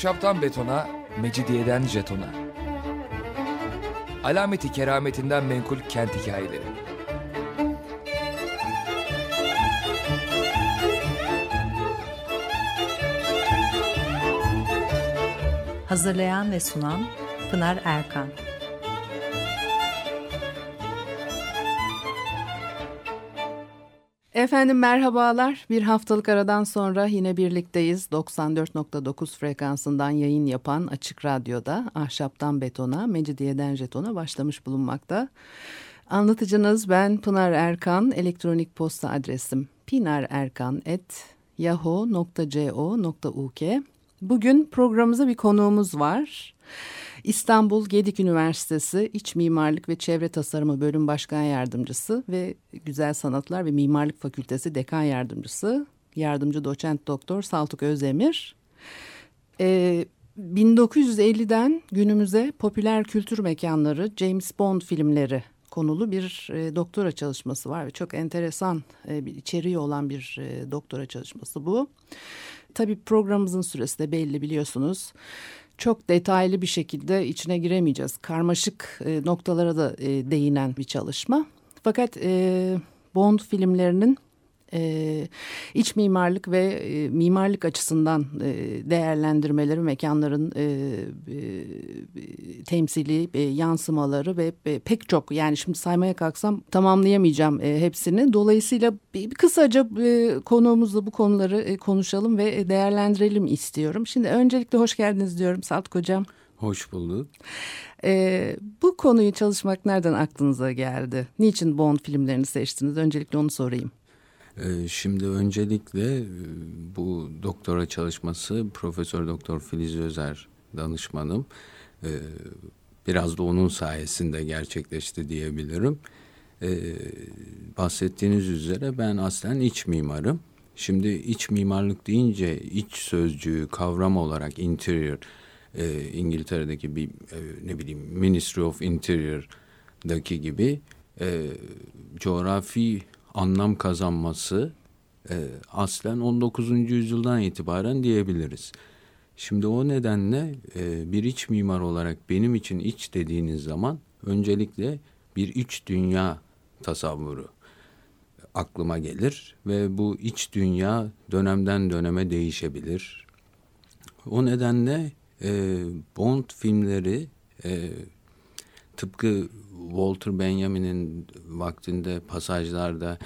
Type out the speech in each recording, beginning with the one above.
Ahşaptan betona, mecidiyeden jetona. Alameti kerametinden menkul kent hikayeleri. Hazırlayan ve sunan Pınar Erkan. Efendim merhabalar. Bir haftalık aradan sonra yine birlikteyiz. 94.9 frekansından yayın yapan Açık Radyo'da Ahşaptan Betona, Mecidiyeden Jeton'a başlamış bulunmakta. Anlatıcınız ben Pınar Erkan. Elektronik posta adresim pinarerkan@yahoo.co.uk. Bugün programımıza bir konuğumuz var. İstanbul Gedik Üniversitesi İç Mimarlık ve Çevre Tasarımı Bölüm Başkan Yardımcısı ve Güzel Sanatlar ve Mimarlık Fakültesi Dekan Yardımcısı, Yardımcı Doçent Doktor Saltuk Özemir. 1950'den günümüze popüler kültür mekanları, James Bond filmleri konulu bir doktora çalışması var ve çok enteresan bir içeriği olan bir doktora çalışması bu. Tabii programımızın süresi de belli, biliyorsunuz. Çok detaylı bir şekilde içine giremeyeceğiz. Karmaşık noktalara da değinen bir çalışma. Fakat Bond filmlerinin iç mimarlık ve mimarlık açısından değerlendirmeleri, mekanların temsili, yansımaları ve pek çok, yani şimdi saymaya kalksam tamamlayamayacağım hepsini. Dolayısıyla kısaca konuğumuzla bu konuları konuşalım ve değerlendirelim istiyorum. Şimdi öncelikle hoş geldiniz diyorum Saltuk Hocam. Hoş bulduk. Bu konuyu çalışmak nereden aklınıza geldi? Niçin Bond filmlerini seçtiniz? Öncelikle onu sorayım. Şimdi öncelikle bu doktora çalışması Profesör Doktor Filiz Özer danışmanım, biraz da onun sayesinde gerçekleşti diyebilirim. Bahsettiğiniz üzere ben aslen iç mimarım. Şimdi iç mimarlık deyince iç sözcüğü kavram olarak interior, İngiltere'deki bir Ministry of Interior'daki gibi coğrafi anlam kazanması aslen 19. yüzyıldan itibaren diyebiliriz. Şimdi o nedenle bir iç mimar olarak benim için iç dediğiniz zaman öncelikle bir iç dünya tasavvuru aklıma gelir ve bu iç dünya dönemden döneme değişebilir. O nedenle Bond filmleri tıpkı Walter Benjamin'in vaktinde pasajlarda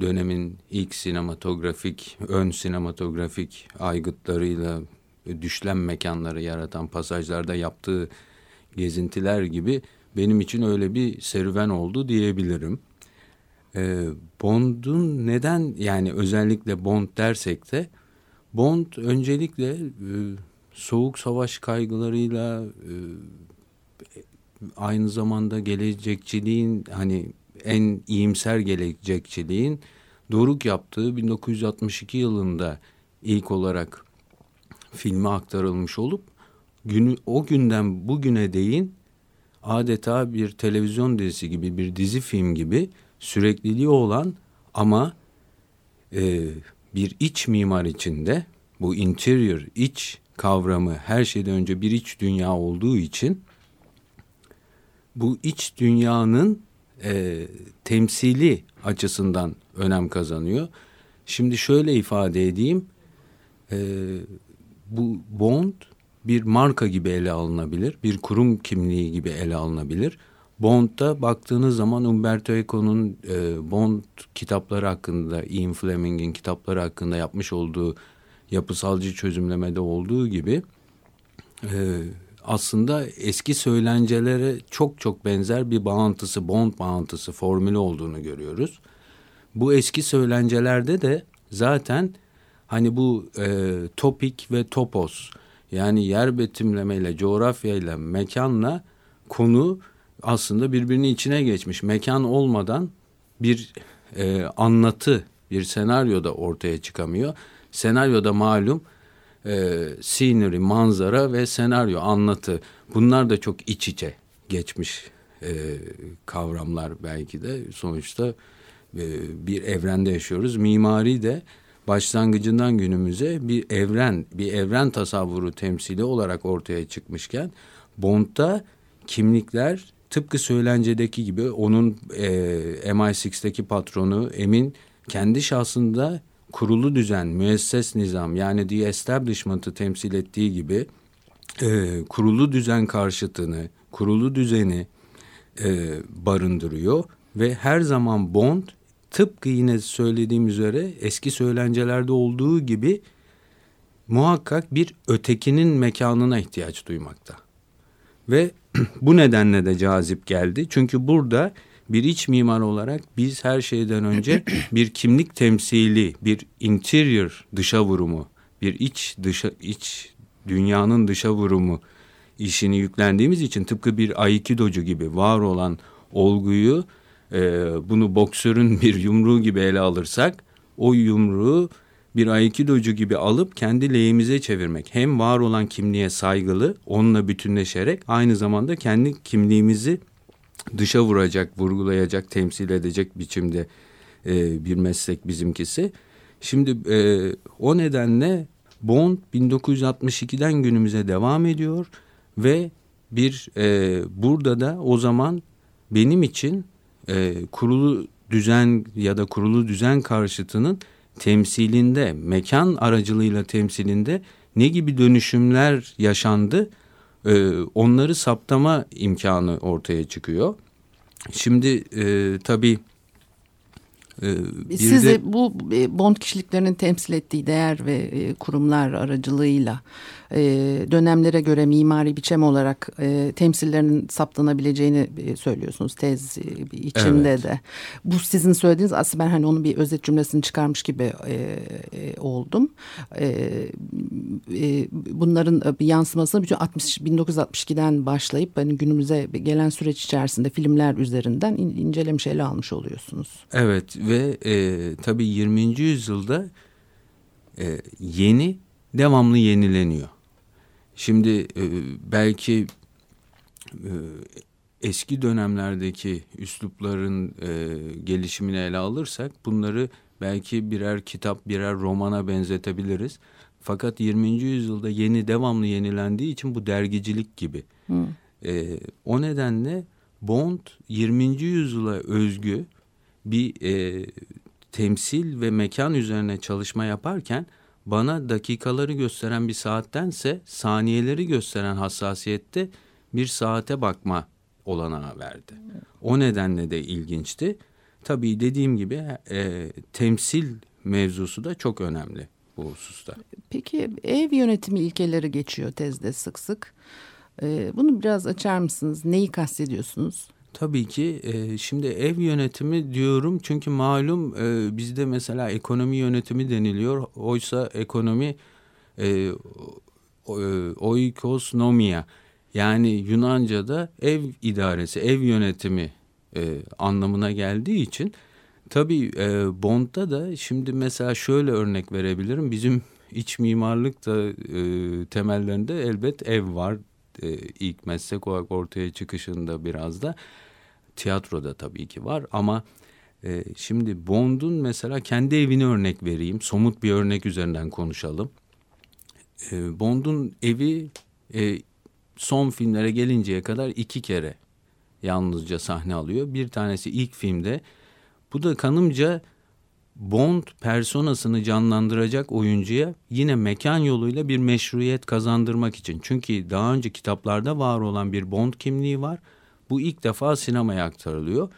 dönemin ilk sinematografik, ön sinematografik aygıtlarıyla düşlem mekanları yaratan pasajlarda yaptığı gezintiler gibi benim için öyle bir serüven oldu diyebilirim. Bond'un neden, yani özellikle Bond dersek de, Bond öncelikle soğuk savaş kaygılarıyla aynı zamanda gelecekçiliğin, hani en iyimser gelecekçiliğin doruk yaptığı 1962 yılında ilk olarak filme aktarılmış olup o günden bugüne değin adeta bir televizyon dizisi gibi, bir dizi film gibi sürekliliği olan ama bir iç mimar içinde bu interior, iç kavramı her şeyden önce bir iç dünya olduğu için bu iç dünyanın temsili açısından önem kazanıyor. Şimdi şöyle ifade edeyim. Bu Bond bir marka gibi ele alınabilir. Bir kurum kimliği gibi ele alınabilir. Bond'da baktığınız zaman Umberto Eco'nun Bond kitapları hakkında, Ian Fleming'in kitapları hakkında yapmış olduğu yapısalcı çözümlemede olduğu gibi aslında eski söylencelere çok benzer bir bağıntısı, Bond bağıntısı formülü olduğunu görüyoruz. Bu eski söylencelerde de zaten hani bu topik ve topos, yani yer betimlemeyle, coğrafyayla, mekanla konu aslında birbirinin içine geçmiş. Mekan olmadan bir anlatı, bir senaryo da ortaya çıkamıyor. Senaryoda malum scenery, manzara ve senaryo, anlatı, bunlar da çok iç içe geçmiş kavramlar belki de. Sonuçta bir evrende yaşıyoruz. Mimari de başlangıcından günümüze bir evren tasavvuru temsili olarak ortaya çıkmışken, Bond'da kimlikler tıpkı Söylence'deki gibi onun MI6'teki patronu Emin kendi şahsında kurulu düzen, müesses nizam yani the establishment'ı temsil ettiği gibi kurulu düzen karşıtını, kurulu düzeni barındırıyor ve her zaman Bond tıpkı yine söylediğim üzere eski Söylencelerde olduğu gibi muhakkak bir ötekinin mekanına ihtiyaç duymakta. Ve bu nedenle de cazip geldi. Çünkü burada bir iç mimar olarak biz her şeyden önce bir kimlik temsili, bir interior dışa vurumu, bir iç dünyanın dışa vurumu işini yüklendiğimiz için tıpkı bir aikidocu gibi var olan olguyu bunu boksörün bir yumruğu gibi ele alırsak o yumruğu bir aikidocu gibi alıp kendi lehimize çevirmek. Hem var olan kimliğe saygılı, onunla bütünleşerek aynı zamanda kendi kimliğimizi dışa vuracak, vurgulayacak, temsil edecek biçimde bir meslek bizimkisi. Şimdi o nedenle Bond 1962'den günümüze devam ediyor ve burada da o zaman benim için kurulu düzen ya da kurulu düzen karşıtının temsilinde, mekan aracılığıyla temsilinde ne gibi dönüşümler yaşandı, onları saptama imkanı ortaya çıkıyor. Şimdi tabii... Siz de bu Bond kişiliklerinin temsil ettiği değer ve kurumlar aracılığıyla dönemlere göre mimari biçim olarak temsillerinin saptanabileceğini söylüyorsunuz tez içinde evet. De. Bu sizin söylediğiniz aslında ben hani onun bir özet cümlesini çıkarmış gibi oldum. Bunların yansımasını bütün 1962'den başlayıp hani günümüze gelen süreç içerisinde filmler üzerinden incelemiş ele almış oluyorsunuz. Evet. Ve tabii 20. yüzyılda yeni, devamlı yenileniyor. Şimdi belki eski dönemlerdeki üslupların gelişimini ele alırsak bunları belki birer kitap, birer romana benzetebiliriz. Fakat 20. yüzyılda yeni, devamlı yenilendiği için bu dergicilik gibi. O nedenle Bond 20. yüzyıla özgü bir temsil ve mekan üzerine çalışma yaparken bana dakikaları gösteren bir saattense saniyeleri gösteren hassasiyette bir saate bakma olanağı verdi. O nedenle de ilginçti. Tabii dediğim gibi temsil mevzusu da çok önemli bu hususta. Peki ev yönetimi ilkeleri geçiyor tezde sık sık. Bunu biraz açar mısınız? Neyi kastediyorsunuz? Tabii ki şimdi ev yönetimi diyorum çünkü malum bizde mesela ekonomi yönetimi deniliyor. Oysa ekonomi oikosnomia yani Yunanca'da ev idaresi, ev yönetimi anlamına geldiği için tabii Bond'da da şimdi mesela şöyle örnek verebilirim. Bizim iç mimarlık da temellerinde elbet ev var. İlk meslek olarak ortaya çıkışında biraz da tiyatroda tabii ki var ama şimdi Bond'un mesela kendi evini örnek vereyim, somut bir örnek üzerinden konuşalım. Bond'un evi son filmlere gelinceye kadar iki kere yalnızca sahne alıyor. Bir tanesi ilk filmde, bu da kanımca Bond personasını canlandıracak oyuncuya yine mekan yoluyla bir meşruiyet kazandırmak için. Çünkü daha önce kitaplarda var olan bir Bond kimliği var. Bu ilk defa sinemaya aktarılıyor.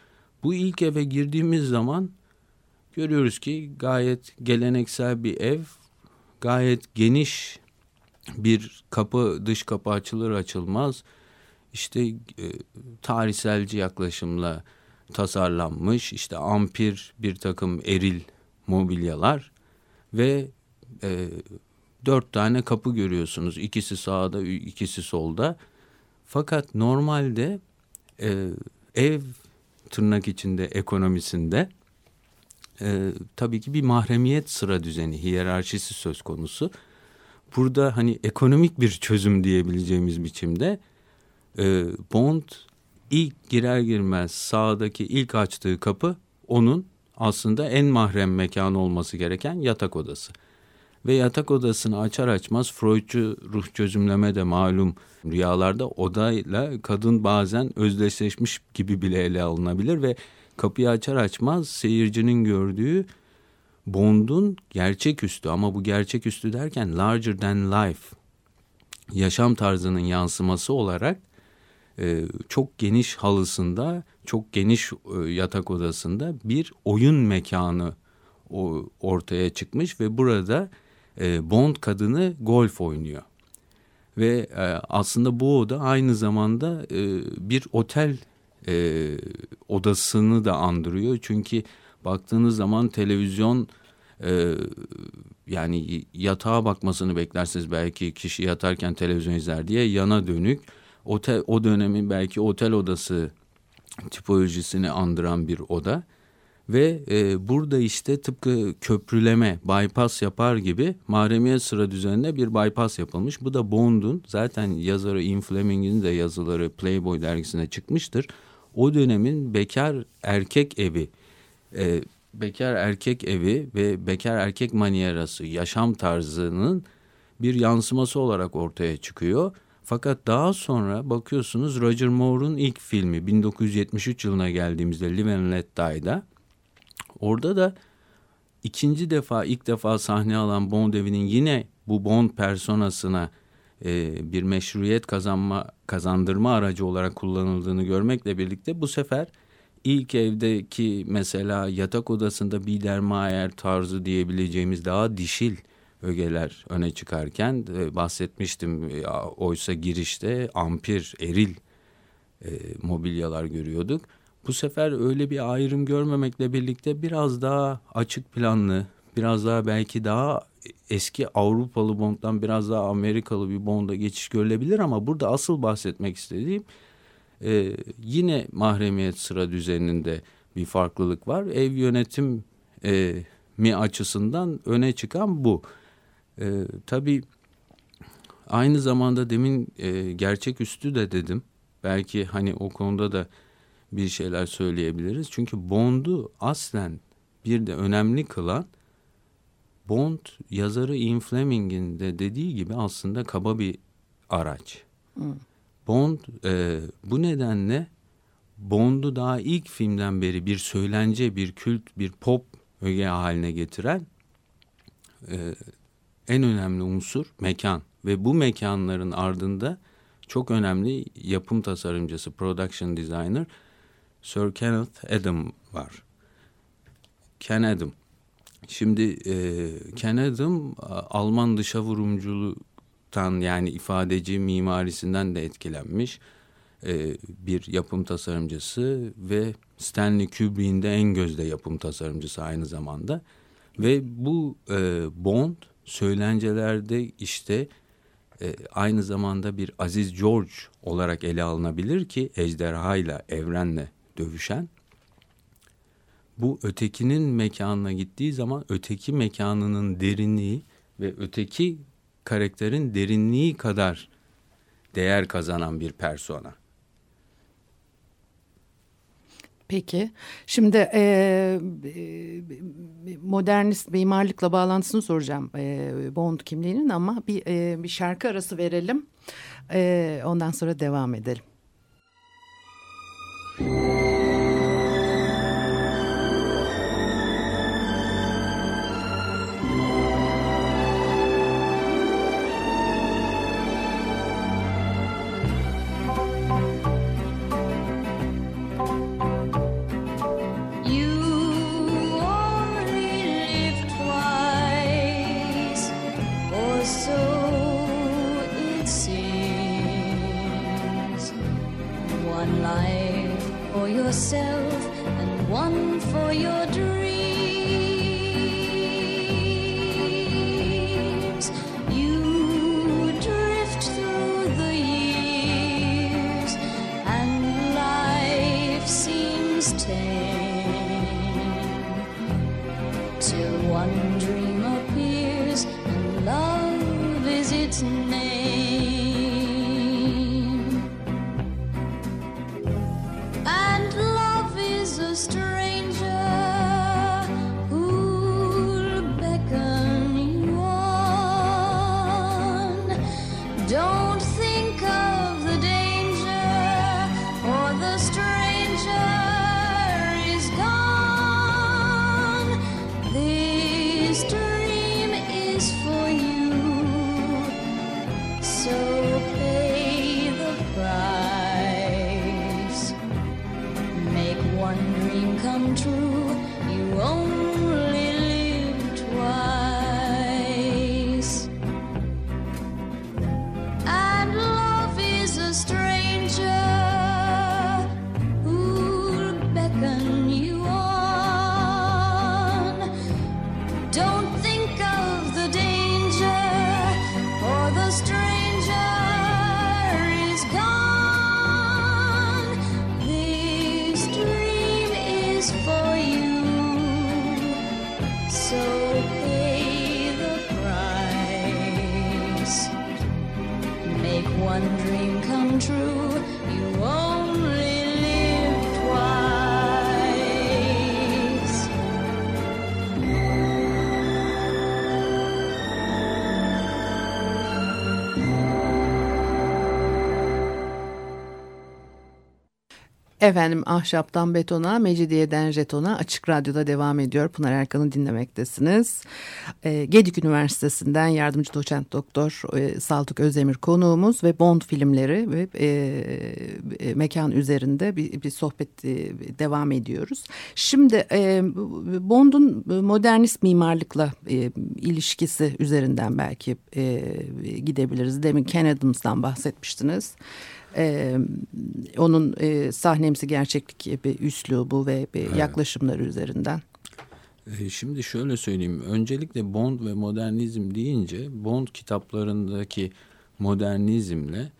Bu ilk eve girdiğimiz zaman görüyoruz ki gayet geleneksel bir ev, gayet geniş bir kapı, dış kapı açılır açılmaz işte tarihselci yaklaşımla tasarlanmış işte ampir bir takım eril mobilyalar ve 4 tane kapı görüyorsunuz. İkisi sağda, ikisi solda. Fakat normalde ev tırnak içinde ekonomisinde tabii ki bir mahremiyet sıra düzeni, hiyerarşisi söz konusu. Burada hani ekonomik bir çözüm diyebileceğimiz biçimde Bond İlk girer girmez sağdaki ilk açtığı kapı onun aslında en mahrem mekanı olması gereken yatak odası. Ve yatak odasını açar açmaz Freudcu ruh çözümleme de malum rüyalarda odayla kadın bazen özdeşleşmiş gibi bile ele alınabilir ve kapıyı açar açmaz seyircinin gördüğü Bond'un gerçeküstü, ama bu gerçeküstü derken larger than life, yaşam tarzının yansıması olarak çok geniş halısında, çok geniş yatak odasında bir oyun mekanı ortaya çıkmış ve burada Bond kadını golf oynuyor. Ve aslında bu oda aynı zamanda bir otel odasını da andırıyor. Çünkü baktığınız zaman televizyon, yani yatağa bakmasını beklersiniz. Belki kişi yatarken televizyon izler diye yana dönük. Otel, o dönemin belki otel odası tipolojisini andıran bir oda. Ve burada işte tıpkı köprüleme, bypass yapar gibi mahremiyet sıra düzenine bir bypass yapılmış. Bu da Bond'un, zaten yazarı Ian Fleming'in de yazıları Playboy dergisine çıkmıştır. O dönemin bekar erkek evi, bekar erkek evi ve bekar erkek manierası, yaşam tarzının bir yansıması olarak ortaya çıkıyor. Fakat daha sonra bakıyorsunuz Roger Moore'un ilk filmi 1973 yılına geldiğimizde Live and Let Die'da. Orada da ilk defa sahne alan Bond evinin yine bu Bond personasına bir meşruiyet kazandırma aracı olarak kullanıldığını görmekle birlikte bu sefer ilk evdeki mesela yatak odasında Biedermeier tarzı diyebileceğimiz daha dişil ögeler öne çıkarken bahsetmiştim. Oysa girişte ampir, eril mobilyalar görüyorduk. Bu sefer öyle bir ayrım görmemekle birlikte biraz daha açık planlı, biraz daha belki daha eski Avrupalı Bond'dan biraz daha Amerikalı bir Bond'a geçiş görülebilir, ama burada asıl bahsetmek istediğim yine mahremiyet sıra düzeninde bir farklılık var. Ev yönetimi açısından öne çıkan bu. Tabii aynı zamanda demin gerçeküstü de dedim. Belki hani o konuda da bir şeyler söyleyebiliriz. Çünkü Bond'u aslen bir de önemli kılan, Bond yazarı Ian Fleming'in de dediği gibi aslında kaba bir araç. Bond bu nedenle Bond'u daha ilk filmden beri bir söylence, bir kült, bir pop öge haline getiren en önemli unsur mekan. Ve bu mekanların ardında çok önemli yapım tasarımcısı, production designer Sir Kenneth Adam var. Ken Adam. Şimdi Ken Adam Alman dışavurumculuktan, yani ifadeci mimarisinden de etkilenmiş bir yapım tasarımcısı ve Stanley Kubrick'in de en gözde yapım tasarımcısı aynı zamanda. Ve bu Bond söylencelerde işte aynı zamanda bir Aziz George olarak ele alınabilir ki ejderhayla, evrenle dövüşen, bu ötekinin mekanına gittiği zaman öteki mekanının derinliği ve öteki karakterin derinliği kadar değer kazanan bir persona. Peki, şimdi modernist mimarlıkla bağlantısını soracağım Bond kimliğinin, ama bir şarkı arası verelim, ondan sonra devam edelim. And one for your dreams. You drift through the years, and life seems tame, till one dream appears, and love is its name. Stranger true, you only live twice. And love is a stranger who'll beckon you on. Don't think of the danger, for the stranger is gone. For you, so pay the price. Make one dream come true, you only live twice. Efendim, ahşaptan betona, Mecidiyeden jetona Açık Radyo'da devam ediyor. Pınar Erkan'ı dinlemektesiniz. Gedik Üniversitesi'nden yardımcı doçent doktor Saltuk Özemir konuğumuz ve Bond filmleri ve mekan üzerinde bir sohbet devam ediyoruz. Şimdi Bond'un modernist mimarlıkla ilişkisi üzerinden belki gidebiliriz. Demin Kenneth Adam'dan bahsetmiştiniz. Onun sahnemsi gerçeklik üslubu ve evet, yaklaşımları üzerinden. Şimdi şöyle söyleyeyim. Öncelikle Bond ve modernizm deyince Bond kitaplarındaki modernizmle,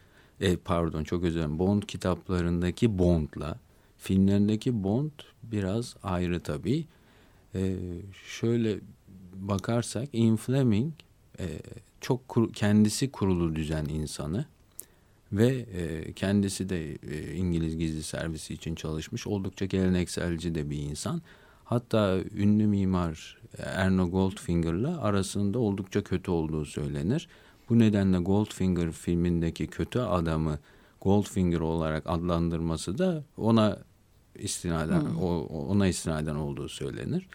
Bond kitaplarındaki Bond'la filmlerindeki Bond biraz ayrı tabii. Şöyle bakarsak Ian Fleming çok kendisi kurulu düzen insanı. Ve kendisi de İngiliz Gizli Servisi için çalışmış. Oldukça gelenekselci de bir insan. Hatta ünlü mimar Erno Goldfinger'la arasında oldukça kötü olduğu söylenir. Bu nedenle Goldfinger filmindeki kötü adamı Goldfinger olarak adlandırması da ona istinaden olduğu söylenir.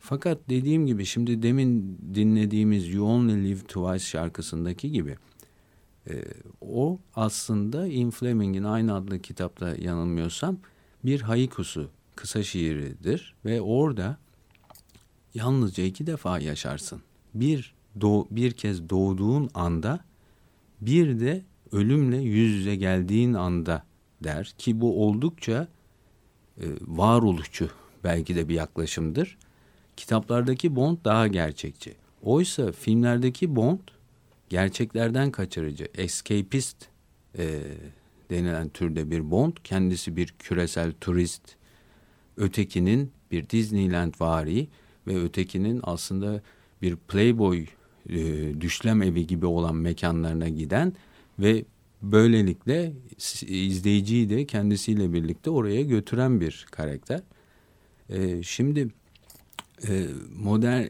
Fakat dediğim gibi şimdi demin dinlediğimiz You Only Live Twice şarkısındaki gibi o aslında Ian Fleming'in aynı adlı kitapta yanılmıyorsam bir haikusu, kısa şiiridir ve orada yalnızca 2 defa yaşarsın. Bir kez doğduğun anda, bir de ölümle yüz yüze geldiğin anda der ki bu oldukça varoluşçu belki de bir yaklaşımdır. Kitaplardaki Bond daha gerçekçi. Oysa filmlerdeki Bond gerçeklerden kaçırıcı, escapist denilen türde bir Bond. Kendisi bir küresel turist, ötekinin bir Disneyland vari ve ötekinin aslında bir Playboy düşlem evi gibi olan mekanlarına giden ve böylelikle izleyiciyi de kendisiyle birlikte oraya götüren bir karakter. Şimdi modern...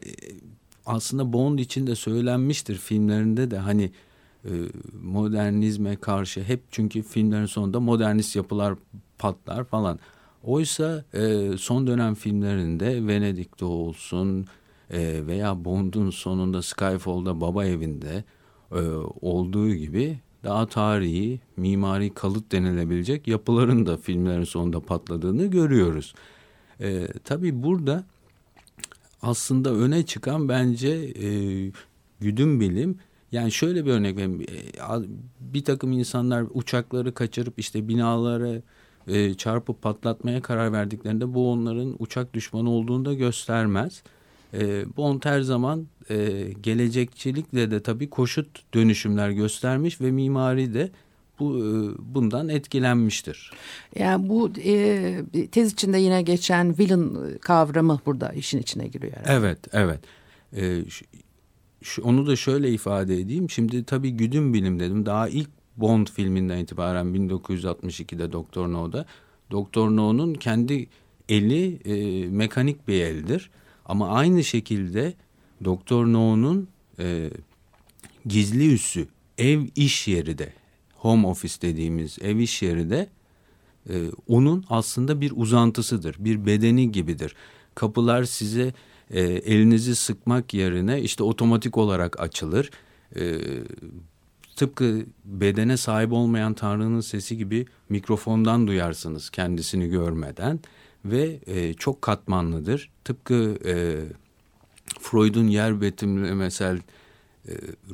Aslında Bond için de söylenmiştir filmlerinde de hani modernizme karşı hep, çünkü filmlerin sonunda modernist yapılar patlar falan. Oysa son dönem filmlerinde Venedik'te olsun veya Bond'un sonunda Skyfall'da baba evinde olduğu gibi daha tarihi, mimari kalıt denilebilecek yapıların da filmlerin sonunda patladığını görüyoruz. Tabii burada aslında öne çıkan bence güdüm bilim. Yani şöyle bir örnek vereyim. Bir takım insanlar uçakları kaçırıp işte binalara çarpıp patlatmaya karar verdiklerinde bu onların uçak düşmanı olduğunu da göstermez. Bond her zaman gelecekçilikle de tabii koşut dönüşümler göstermiş ve mimari de bundan etkilenmiştir. Yani bu tez içinde yine geçen villain kavramı burada işin içine giriyor herhalde. Evet. Onu da şöyle ifade edeyim. Şimdi tabii güdüm bilim dedim. Daha ilk Bond filminden itibaren 1962'de Doktor No'da. Doktor No'nun kendi eli mekanik bir eldir. Ama aynı şekilde Doktor No'nun gizli üssü, ev iş yeri de, home office dediğimiz ev iş yeri de onun aslında bir uzantısıdır. Bir bedeni gibidir. Kapılar size elinizi sıkmak yerine işte otomatik olarak açılır. Tıpkı bedene sahip olmayan Tanrı'nın sesi gibi mikrofondan duyarsınız kendisini görmeden. ve çok katmanlıdır. Tıpkı Freud'un yer betimlemesel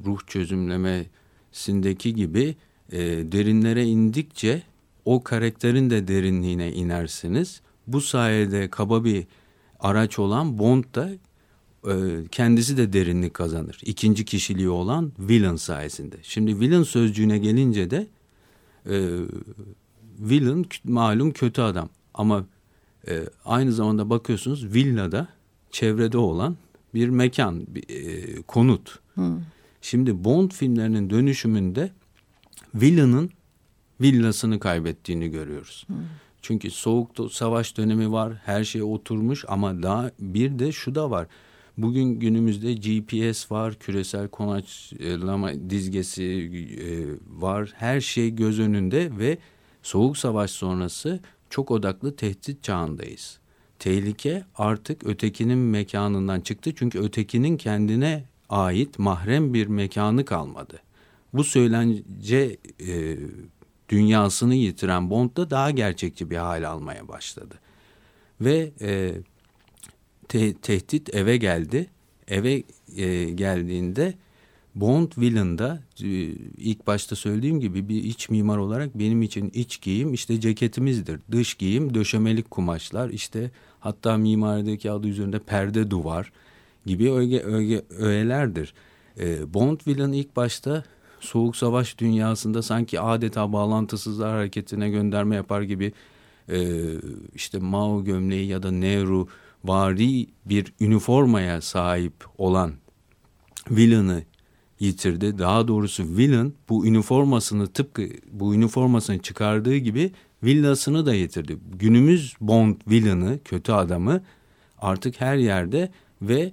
ruh çözümlemesindeki gibi derinlere indikçe o karakterin de derinliğine inersiniz. Bu sayede kaba bir araç olan Bond da kendisi de derinlik kazanır. İkinci kişiliği olan villain sayesinde. Şimdi villain sözcüğüne gelince de villain malum kötü adam. Ama aynı zamanda bakıyorsunuz villada çevrede olan bir mekan, bir konut. Hmm. Şimdi Bond filmlerinin dönüşümünde villain'ın villasını kaybettiğini görüyoruz. Hmm. Çünkü soğuk savaş dönemi var, her şey oturmuş ama daha bir de şu da var. Bugün günümüzde GPS var, küresel konaklama dizgesi var, her şey göz önünde ve soğuk savaş sonrası çok odaklı tehdit çağındayız. Tehlike artık ötekinin mekanından çıktı çünkü ötekinin kendine ait mahrem bir mekanı kalmadı. Bu söylence dünyasını yitiren Bond da daha gerçekçi bir hal almaya başladı. Ve tehdit eve geldi. Eve geldiğinde Bond villain'da ilk başta söylediğim gibi bir iç mimar olarak benim için iç giyim işte ceketimizdir. Dış giyim döşemelik kumaşlar işte hatta mimarideki adı üzerinde perde duvar gibi öğelerdir. Bond villain ilk başta soğuk savaş dünyasında sanki adeta bağlantısızlar hareketine gönderme yapar gibi işte Mao gömleği ya da Nehru vari bir üniformaya sahip olan villain'ı yitirdi. Daha doğrusu villain bu üniformasını tıpkı bu üniformasını çıkardığı gibi villasını da yitirdi. Günümüz Bond villain'ı, kötü adamı artık her yerde ve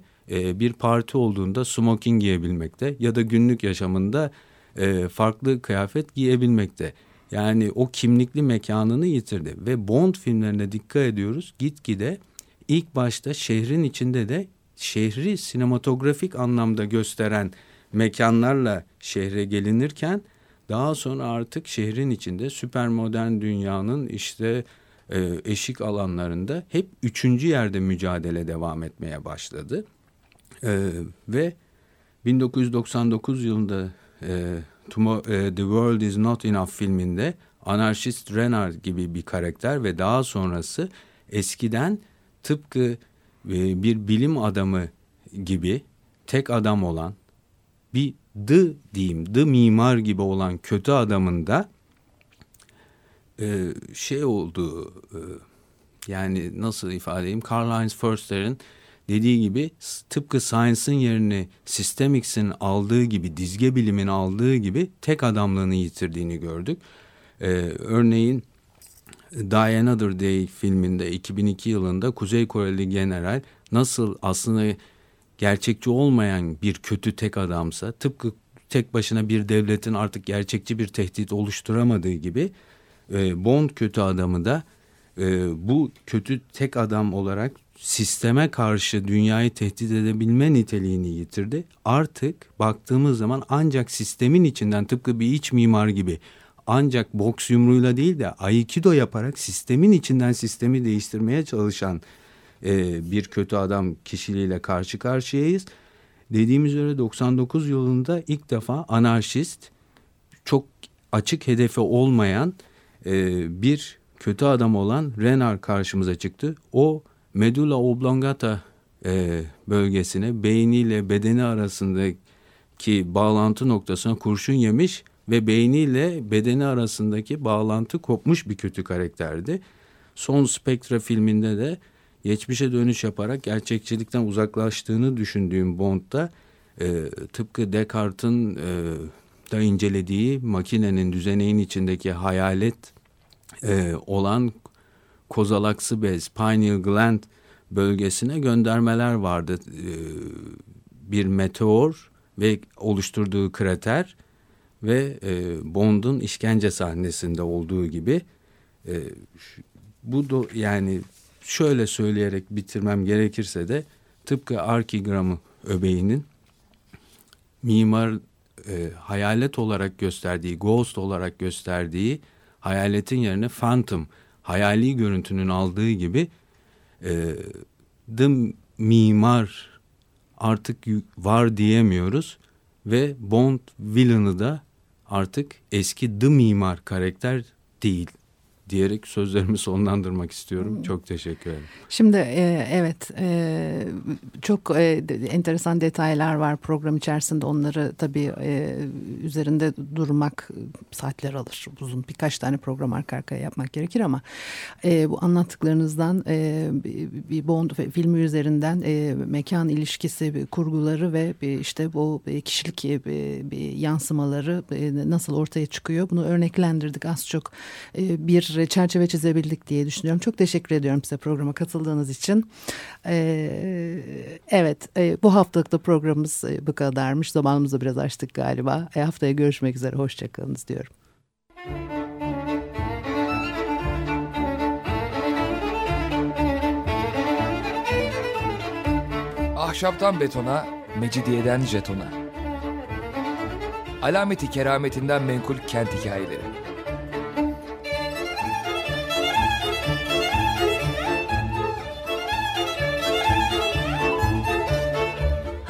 bir parti olduğunda smoking giyebilmekte ya da günlük yaşamında farklı kıyafet giyebilmekte. Yani o kimlikli mekanını yitirdi ve Bond filmlerine dikkat ediyoruz. Gitgide ilk başta şehrin içinde de şehri sinematografik anlamda gösteren mekanlarla şehre gelinirken daha sonra artık şehrin içinde süpermodern dünyanın işte eşik alanlarında hep üçüncü yerde mücadele devam etmeye başladı. Ve 1999 yılında The World is Not Enough filminde anarşist Renard gibi bir karakter ve daha sonrası eskiden tıpkı bir bilim adamı gibi tek adam olan bir the mimar gibi olan kötü adamın da şey olduğu yani nasıl ifade edeyim Karl-Heinz Förster'in dediği gibi tıpkı science'ın yerini systemics'in aldığı gibi dizge bilimin aldığı gibi tek adamlığını yitirdiğini gördük. Örneğin Die Another Day filminde 2002 yılında Kuzey Koreli general nasıl aslında gerçekçi olmayan bir kötü tek adamsa tıpkı tek başına bir devletin artık gerçekçi bir tehdit oluşturamadığı gibi Bond kötü adamı da bu kötü tek adam olarak sisteme karşı dünyayı tehdit edebilme niteliğini yitirdi. Artık baktığımız zaman ancak sistemin içinden tıpkı bir iç mimar gibi ancak boks yumruğuyla değil de aikido yaparak sistemin içinden sistemi değiştirmeye çalışan bir kötü adam kişiliğiyle karşı karşıyayız. Dediğimiz üzere 99 yılında ilk defa anarşist çok açık hedefi olmayan bir kötü adam olan Renard karşımıza çıktı. O Medulla Oblongata bölgesine beyniyle bedeni arasındaki bağlantı noktasına kurşun yemiş ve beyniyle bedeni arasındaki bağlantı kopmuş bir kötü karakterdi. Son Spectre filminde de geçmişe dönüş yaparak gerçekçilikten uzaklaştığını düşündüğüm Bond'da tıpkı Descartes'in da incelediği makinenin düzeneğin içindeki hayalet olan kozalaksı bez, pineal gland bölgesine göndermeler vardı. Bir meteor ve oluşturduğu krater ve Bond'un işkence sahnesinde olduğu gibi bu da yani şöyle söyleyerek bitirmem gerekirse de tıpkı arkigramı öbeğinin mimar hayalet olarak gösterdiği, ghost olarak gösterdiği hayaletin yerine phantom, hayali görüntünün aldığı gibi mimar artık var diyemiyoruz ve Bond villain'ı da artık eski The Mimar karakter değil diyerek sözlerimi sonlandırmak istiyorum. Çok teşekkür ederim. Şimdi çok enteresan detaylar var program içerisinde. Onları tabii üzerinde durmak saatler alır. Uzun birkaç tane program arka arkaya yapmak gerekir ama bu anlattıklarınızdan bir Bond filmi üzerinden mekan ilişkisi, kurguları ve işte bu kişilik yansımaları nasıl ortaya çıkıyor? Bunu örneklendirdik az çok bir çerçeve çizebildik diye düşünüyorum. Çok teşekkür ediyorum size programa katıldığınız için. Bu haftalık da programımız bu kadarmış. Zamanımızı biraz açtık galiba. Haftaya görüşmek üzere. Hoşçakalınız diyorum. Ahşaptan betona, mecidiyeden jetona. Alameti kerametinden menkul kent hikayeleri.